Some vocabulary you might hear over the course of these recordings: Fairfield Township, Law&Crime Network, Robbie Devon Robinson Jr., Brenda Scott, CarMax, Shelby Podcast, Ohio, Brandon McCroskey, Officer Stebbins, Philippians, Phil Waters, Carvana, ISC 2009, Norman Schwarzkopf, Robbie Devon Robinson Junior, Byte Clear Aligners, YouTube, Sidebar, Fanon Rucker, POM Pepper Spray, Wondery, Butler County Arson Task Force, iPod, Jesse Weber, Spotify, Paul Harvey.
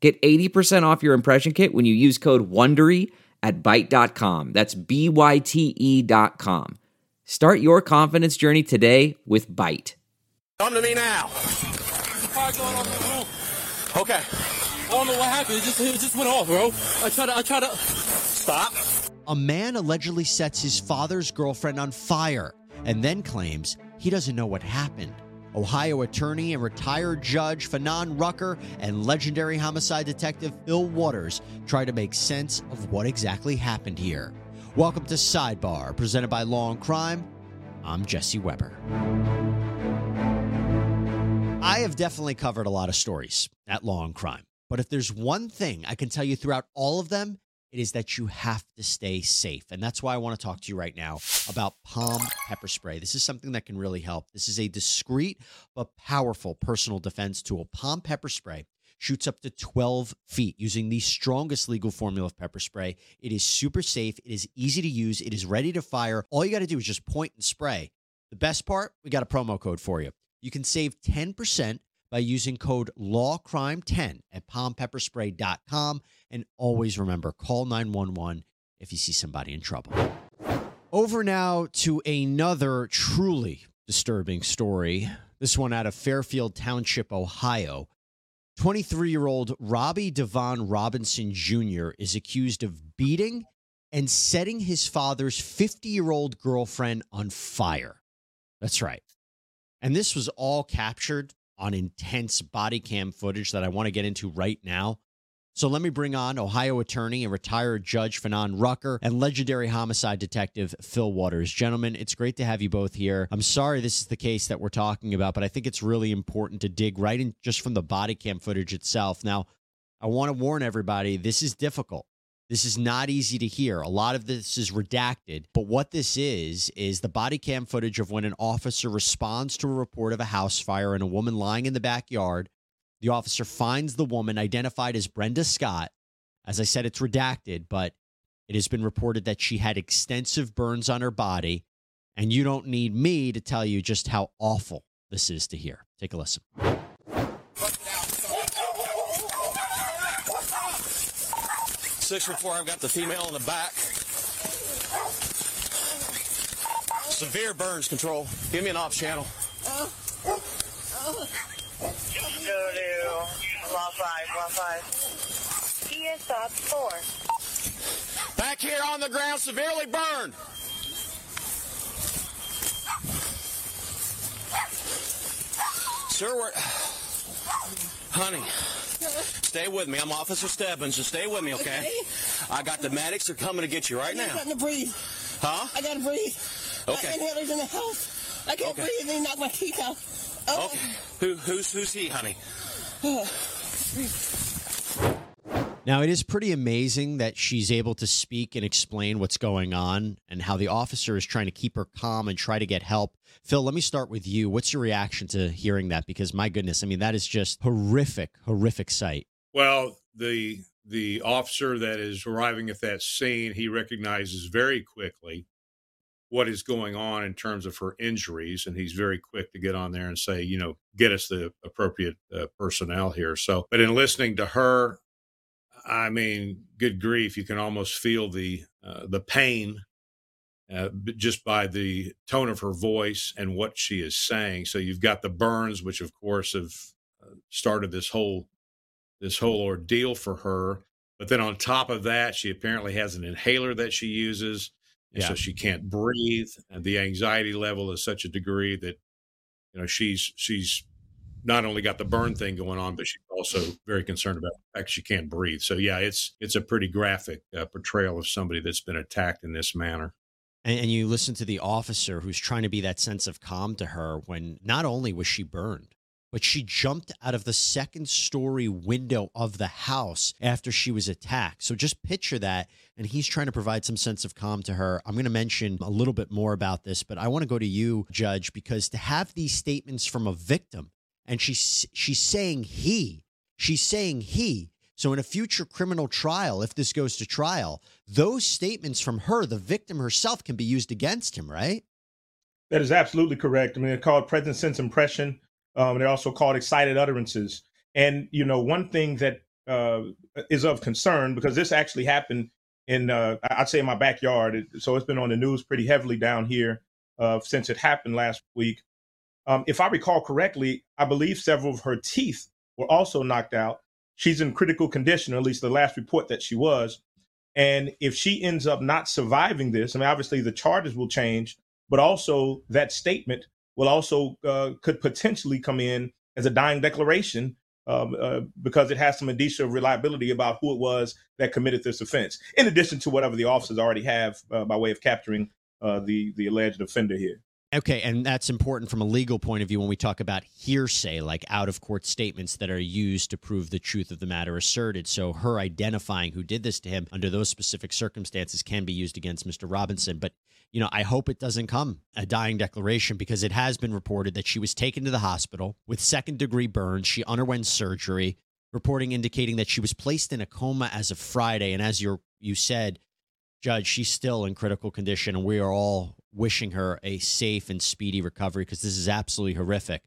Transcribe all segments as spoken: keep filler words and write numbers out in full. Get eighty percent off your impression kit when you use code WONDERY at byte dot com. That's B Y T E dot com. Start your confidence journey today with Byte. Come to me now. Okay. I don't know what happened. It just, it just went off, bro. I tried to, I tried to... Stop. A man allegedly sets his father's girlfriend on fire and then claims he doesn't know what happened. Ohio attorney and retired judge Fanon Rucker and legendary homicide detective Phil Waters try to make sense of what exactly happened here. Welcome to Sidebar, presented by Law and Crime. I'm Jesse Weber. I have definitely covered a lot of stories at Law and Crime, but if there's one thing I can tell you throughout all of them, it is that you have to stay safe. And that's why I want to talk to you right now about POM Pepper Spray. This is something that can really help. This is a discreet but powerful personal defense tool. POM Pepper Spray shoots up to twelve feet using the strongest legal formula of pepper spray. It is super safe. It is easy to use. It is ready to fire. All you got to do is just point and spray. The best part, we got a promo code for you. You can save ten percent by using code Law Crime ten at pom pepper spray dot com. And always remember, call nine one one if you see somebody in trouble. Over now to another truly disturbing story, this one out of Fairfield Township, Ohio. twenty-three-year-old Robbie Devon Robinson Junior is accused of beating and setting his father's fifty-year-old girlfriend on fire. That's right. And this was all captured on intense body cam footage that I want to get into right now. So let me bring on Ohio attorney and retired judge Fanon Rucker and legendary homicide detective Phil Waters. Gentlemen, it's great to have you both here. I'm sorry this is the case that we're talking about, but I think it's really important to dig right in just from the body cam footage itself. Now, I want to warn everybody, this is difficult. This is not easy to hear. A lot of this is redacted, but what this is, is the body cam footage of when an officer responds to a report of a house fire and a woman lying in the backyard. The officer finds the woman identified as Brenda Scott. As I said, it's redacted, but it has been reported that she had extensive burns on her body, and you don't need me to tell you just how awful this is to hear. Take a listen. Six or four, I've got the female in the back. Severe burns, control. Give me an off channel. Oh. Oh. Go to law five, law five. P S O P four. Back here on the ground, severely burned. Sir, we're... Honey, stay with me. I'm Officer Stebbins, so stay with me, okay? okay? I got the medics. They're coming to get you right I now. I'm starting to breathe. Huh? I gotta breathe. Okay. My inhaler's in the house. I can't okay. breathe. They knocked my teeth out. Oh. Okay. Who, who's, who's he, honey? Now, it is pretty amazing that she's able to speak and explain what's going on and how the officer is trying to keep her calm and try to get help. Phil, let me start with you. What's your reaction to hearing that? Because, my goodness, I mean, that is just horrific, horrific sight. Well, the the officer that is arriving at that scene, he recognizes very quickly what is going on in terms of her injuries. And he's very quick to get on there and say, you know, get us the appropriate uh, personnel here. So, but in listening to her, I mean, good grief, you can almost feel the, uh, the pain uh, just by the tone of her voice and what she is saying. So you've got the burns, which of course have started this whole, this whole ordeal for her. But then on top of that, she apparently has an inhaler that she uses. And yeah. So she can't breathe, and the anxiety level is such a degree that, you know, she's she's not only got the burn thing going on, but she's also very concerned about the fact she can't breathe. So, yeah, it's it's a pretty graphic uh, portrayal of somebody that's been attacked in this manner. And, and you listen to the officer who's trying to be that sense of calm to her when not only was she burned, but she jumped out of the second story window of the house after she was attacked. So just picture that. And he's trying to provide some sense of calm to her. I'm going to mention a little bit more about this, but I want to go to you, Judge, because to have these statements from a victim, and she's, she's saying he, she's saying he. So in a future criminal trial, if this goes to trial, those statements from her, the victim herself, can be used against him, right? That is absolutely correct. I mean, they're called present sense impression. Um, they're also called excited utterances. And, you know, one thing that uh, is of concern, because this actually happened in, uh, I'd say in my backyard. So it's been on the news pretty heavily down here uh, since it happened last week. Um, if I recall correctly, I believe several of her teeth were also knocked out. She's in critical condition, or at least the last report that she was. And if she ends up not surviving this, I mean, obviously the charges will change, but also that statement will also uh, could potentially come in as a dying declaration um, uh, because it has some indicia of reliability about who it was that committed this offense, in addition to whatever the officers already have uh, by way of capturing uh, the, the alleged offender here. Okay, and that's important from a legal point of view when we talk about hearsay, like out-of-court statements that are used to prove the truth of the matter asserted. So her identifying who did this to him under those specific circumstances can be used against Mister Robinson. But, you know, I hope it doesn't come a dying declaration, because it has been reported that she was taken to the hospital with second-degree burns. She underwent surgery, reporting indicating that she was placed in a coma as of Friday. And as you you said, Judge, she's still in critical condition, and we are all wishing her a safe and speedy recovery, because this is absolutely horrific.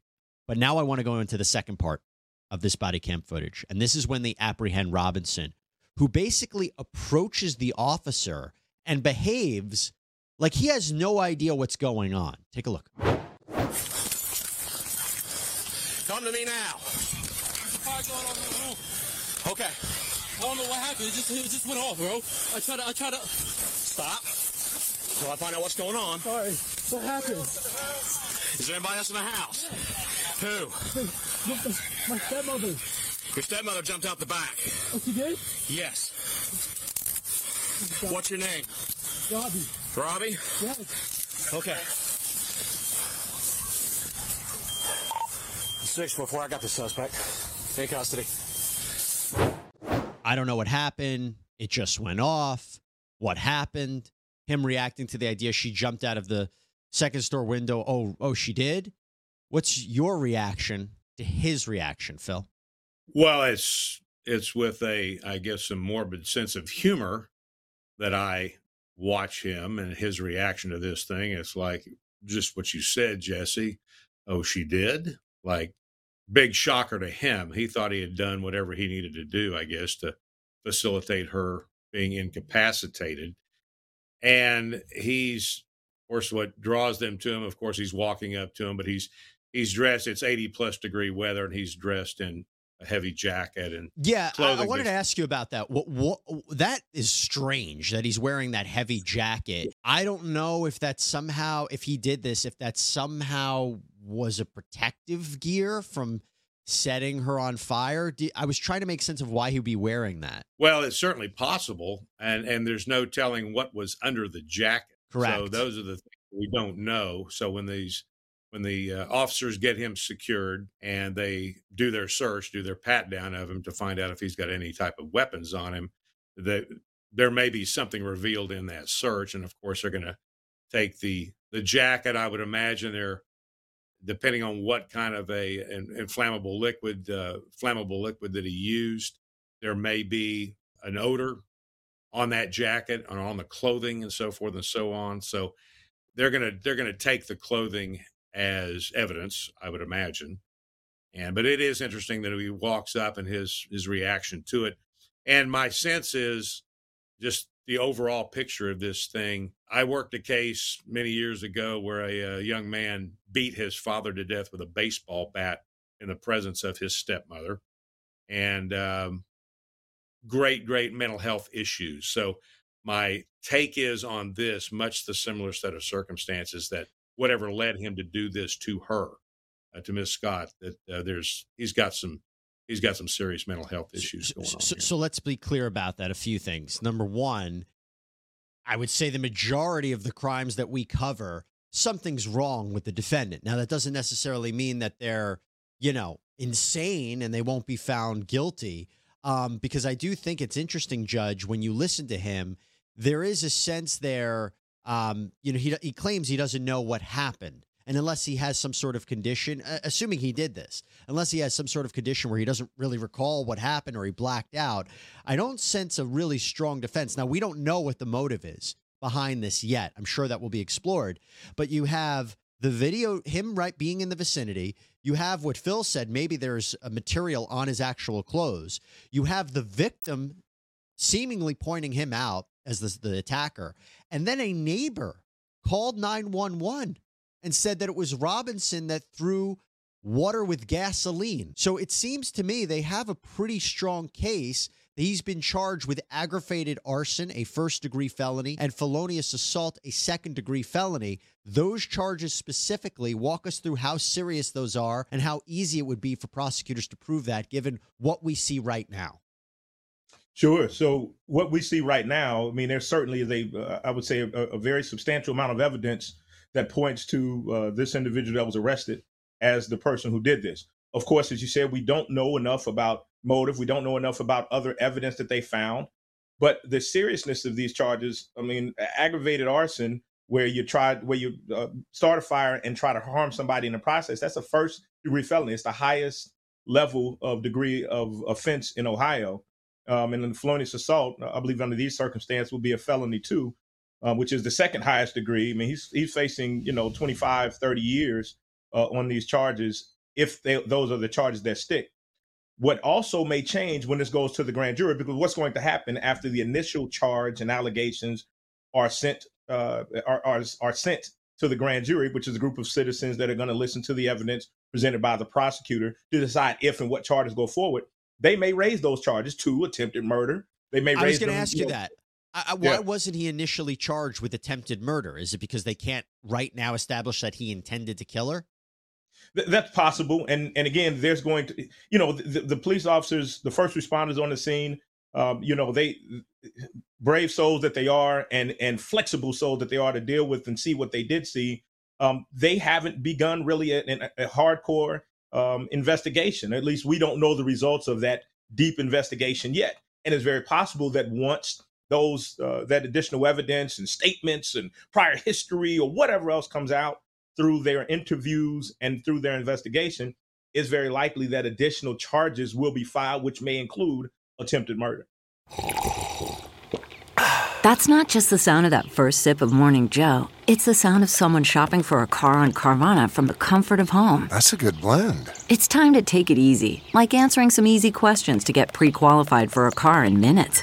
But now I want to go into the second part of this body cam footage. And this is when they apprehend Robinson, who basically approaches the officer and behaves like he has no idea what's going on. Take a look. Come to me now. There's a fire going on in the roof. Okay. I don't know what happened. It just, it just went off, bro. I try to, I try to stop. So I find out what's going on. Sorry, what happened? Is there anybody else in the house? Yeah. Who? My stepmother. Your stepmother jumped out the back. Oh, she did? Yes. Stop. What's your name? Robbie. Robbie? Yes. Okay. Six before I got the suspect in custody. I don't know what happened. It just went off. What happened? Him reacting to the idea she jumped out of the second store window. Oh, oh, she did? What's your reaction to his reaction, Phil? Well, it's it's with a, I guess, a morbid sense of humor that I watch him and his reaction to this thing. It's like just what you said, Jesse. Oh, she did? Like, big shocker to him. He thought he had done whatever he needed to do, I guess, to facilitate her being incapacitated. And he's, of course, what draws them to him. Of course, he's walking up to him, but he's he's dressed. It's eighty plus degree weather, and he's dressed in a heavy jacket and yeah. I, I wanted to ask you about that. What, what that is strange that he's wearing that heavy jacket. I don't know if that somehow, if he did this, if that somehow was a protective gear from setting her on fire. I was trying to make sense of why he'd be wearing that. Well, it's certainly possible, and and there's no telling what was under the jacket. Correct. So those are the things we don't know. So when these when the uh, officers get him secured and they do their search, do their pat down of him to find out if he's got any type of weapons on him, that there may be something revealed in that search. And of course, they're going to take the the jacket. I would imagine they're depending on what kind of a an inflammable liquid, uh, flammable liquid that he used, there may be an odor on that jacket and on the clothing and so forth and so on. So they're going to, they're going to take the clothing as evidence, I would imagine. And, but it is interesting that he walks up and his, his reaction to it. And my sense is just the overall picture of this thing. I worked a case many years ago where a, a young man beat his father to death with a baseball bat in the presence of his stepmother, and um, great, great mental health issues. So my take is on this, much the similar set of circumstances that whatever led him to do this to her, uh, to Miss Scott, that uh, there's, he's got some, he's got some serious mental health issues going on. So, so let's be clear about that. A few things. Number one, I would say the majority of the crimes that we cover, something's wrong with the defendant. Now, that doesn't necessarily mean that they're, you know, insane and they won't be found guilty. Um, because I do think it's interesting, Judge, when you listen to him, there is a sense there, um, you know, he, he claims he doesn't know what happened. And unless he has some sort of condition, uh, assuming he did this, unless he has some sort of condition where he doesn't really recall what happened or he blacked out, I don't sense a really strong defense. Now, we don't know what the motive is behind this yet. I'm sure that will be explored. But you have the video, him right being in the vicinity. You have what Phil said. Maybe there's a material on his actual clothes. You have the victim seemingly pointing him out as the, the attacker. And then a neighbor called nine one one. And said that it was Robinson that threw water with gasoline. So it seems to me they have a pretty strong case. He's been charged with aggravated arson, a first-degree felony, and felonious assault, a second-degree felony. Those charges specifically, walk us through how serious those are and how easy it would be for prosecutors to prove that, given what we see right now. Sure. So what we see right now, I mean, there certainly is a, uh, I would say, a, a very substantial amount of evidence that points to uh, this individual that was arrested as the person who did this. Of course, as you said, we don't know enough about motive. We don't know enough about other evidence that they found. But the seriousness of these charges, I mean, aggravated arson, where you try, where you uh, start a fire and try to harm somebody in the process, that's a first degree felony. It's the highest level of degree of offense in Ohio. Um, and then felonious assault, I believe under these circumstances, will be a felony too. Uh, which is the second highest degree. I mean, he's he's facing, you know, twenty-five, thirty years uh, on these charges, if they, those are the charges that stick. What also may change when this goes to the grand jury, because what's going to happen after the initial charge and allegations are sent uh, are, are are sent to the grand jury, which is a group of citizens that are going to listen to the evidence presented by the prosecutor to decide if and what charges go forward. They may raise those charges to attempted murder. They may raise. I was going to ask you that. I, why yeah. wasn't he initially charged with attempted murder? Is it because they can't right now establish that he intended to kill her? Th- that's possible. And and again, there's going to, you know, the, the police officers, the first responders on the scene, um, you know, they brave souls that they are and, and flexible souls that they are to deal with and see what they did see. Um, they haven't begun really a, a, a hardcore um, investigation. At least we don't know the results of that deep investigation yet. And it's very possible that once those uh, that additional evidence and statements and prior history or whatever else comes out through their interviews and through their investigation, it's very likely that additional charges will be filed, which may include attempted murder. That's not just the sound of that first sip of Morning Joe. It's the sound of someone shopping for a car on Carvana from the comfort of home. That's a good blend. It's time to take it easy, like answering some easy questions to get pre-qualified for a car in minutes.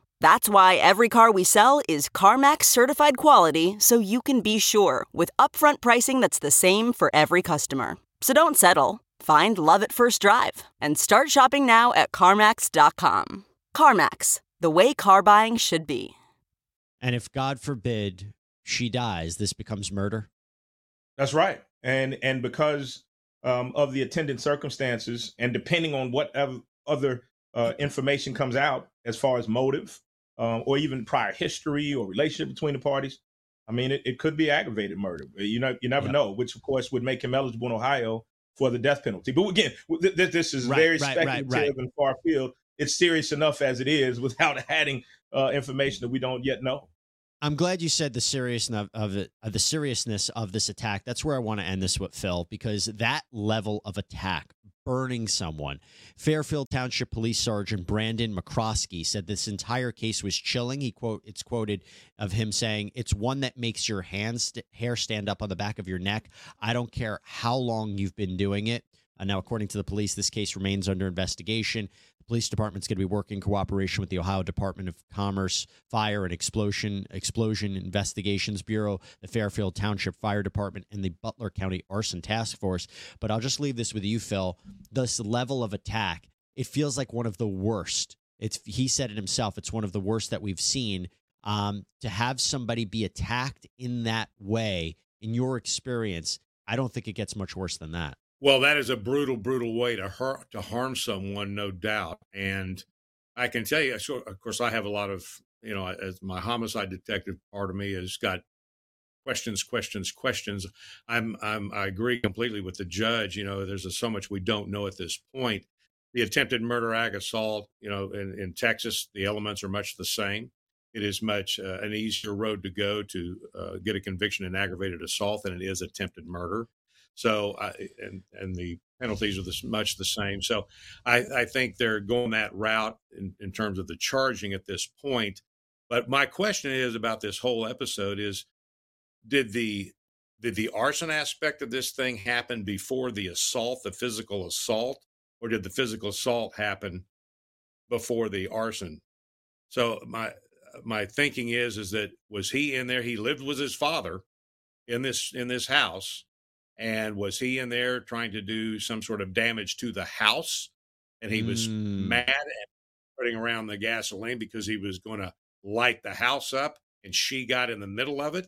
That's why every car we sell is CarMax certified quality, so you can be sure with upfront pricing that's the same for every customer. So don't settle. Find love at first drive and start shopping now at CarMax dot com. CarMax, the way car buying should be. And if, God forbid, she dies, this becomes murder? That's right. And and because um, of the attendant circumstances and depending on what other uh, information comes out as far as motive, Um, or even prior history or relationship between the parties. I mean, it, it could be aggravated murder. You know, you never yep. know, which, of course, would make him eligible in Ohio for the death penalty. But again, th- th- this is right, very right, speculative right, right. and far field. It's serious enough as it is without adding uh, information that we don't yet know. I'm glad you said the seriousness of it, uh, the seriousness of this attack. That's where I want to end this with, Phil, because that level of attack, burning someone. Fairfield Township Police Sergeant Brandon McCroskey said this entire case was chilling. He quote, it's quoted of him saying, "It's one that makes your hands st- hair stand up on the back of your neck. I don't care how long you've been doing it." Uh, now, according to the police, this case remains under investigation. Police department's going to be working in cooperation with the Ohio Department of Commerce Fire and Explosion Explosion Investigations Bureau, the Fairfield Township Fire Department, and the Butler County Arson Task Force. But I'll just leave this with you, Phil. This level of attack, it feels like one of the worst It's he said it himself. It's one of the worst that we've seen. Um, to have somebody be attacked in that way, in your experience, I don't think it gets much worse than that. Well, that is a brutal, brutal way to hurt, to harm someone, no doubt. And I can tell you, of course, I have a lot of, you know, as my homicide detective part of me has got questions, questions, questions. I'm, I'm, I agree completely with the judge. You know, there's a, so much we don't know at this point. The attempted murder, ag assault, you know, in, in Texas, the elements are much the same. It is much uh, an easier road to go to uh, get a conviction in aggravated assault than it is attempted murder. So, I, and and the penalties are this, much the same. So, I, I think they're going that route in, in terms of the charging at this point. But my question is about this whole episode: is did the did the arson aspect of this thing happen before the assault, the physical assault, or did the physical assault happen before the arson? So my my thinking is is that was he in there? He lived with his father in this in this house. And was he in there trying to do some sort of damage to the house? And he was mm. mad at putting around the gasoline because he was going to light the house up, and she got in the middle of it.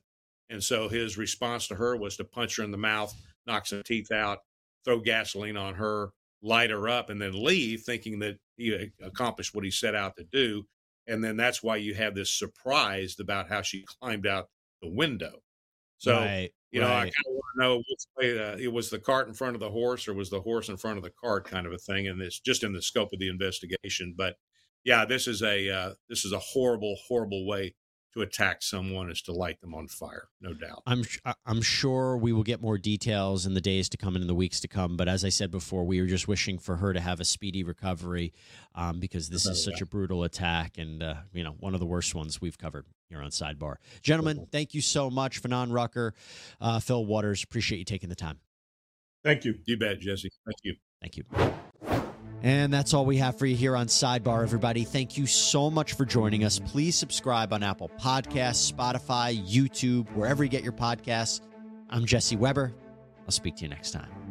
And so his response to her was to punch her in the mouth, knock some teeth out, throw gasoline on her, light her up, and then leave, thinking that he accomplished what he set out to do. And then that's why you have this surprise about how she climbed out the window. So. Right. You know, right. I kind of want to know, uh, it was the cart in front of the horse, or was the horse in front of the cart, kind of a thing. And it's just in the scope of the investigation. But yeah, this is a uh, this is a horrible, horrible way to attack someone, is to light them on fire, no doubt. I'm I'm sure we will get more details in the days to come and in the weeks to come. But as I said before, we were just wishing for her to have a speedy recovery, um, because this is such a brutal attack, and uh, you know, one of the worst ones we've covered here on Sidebar. Gentlemen, thank you so much. Fanon Rucker, uh, Phil Waters, appreciate you taking the time. Thank you. You bet, Jesse. Thank you. Thank you. And that's all we have for you here on Sidebar, everybody. Thank you so much for joining us. Please subscribe on Apple Podcasts, Spotify, YouTube, wherever you get your podcasts. I'm Jesse Weber. I'll speak to you next time.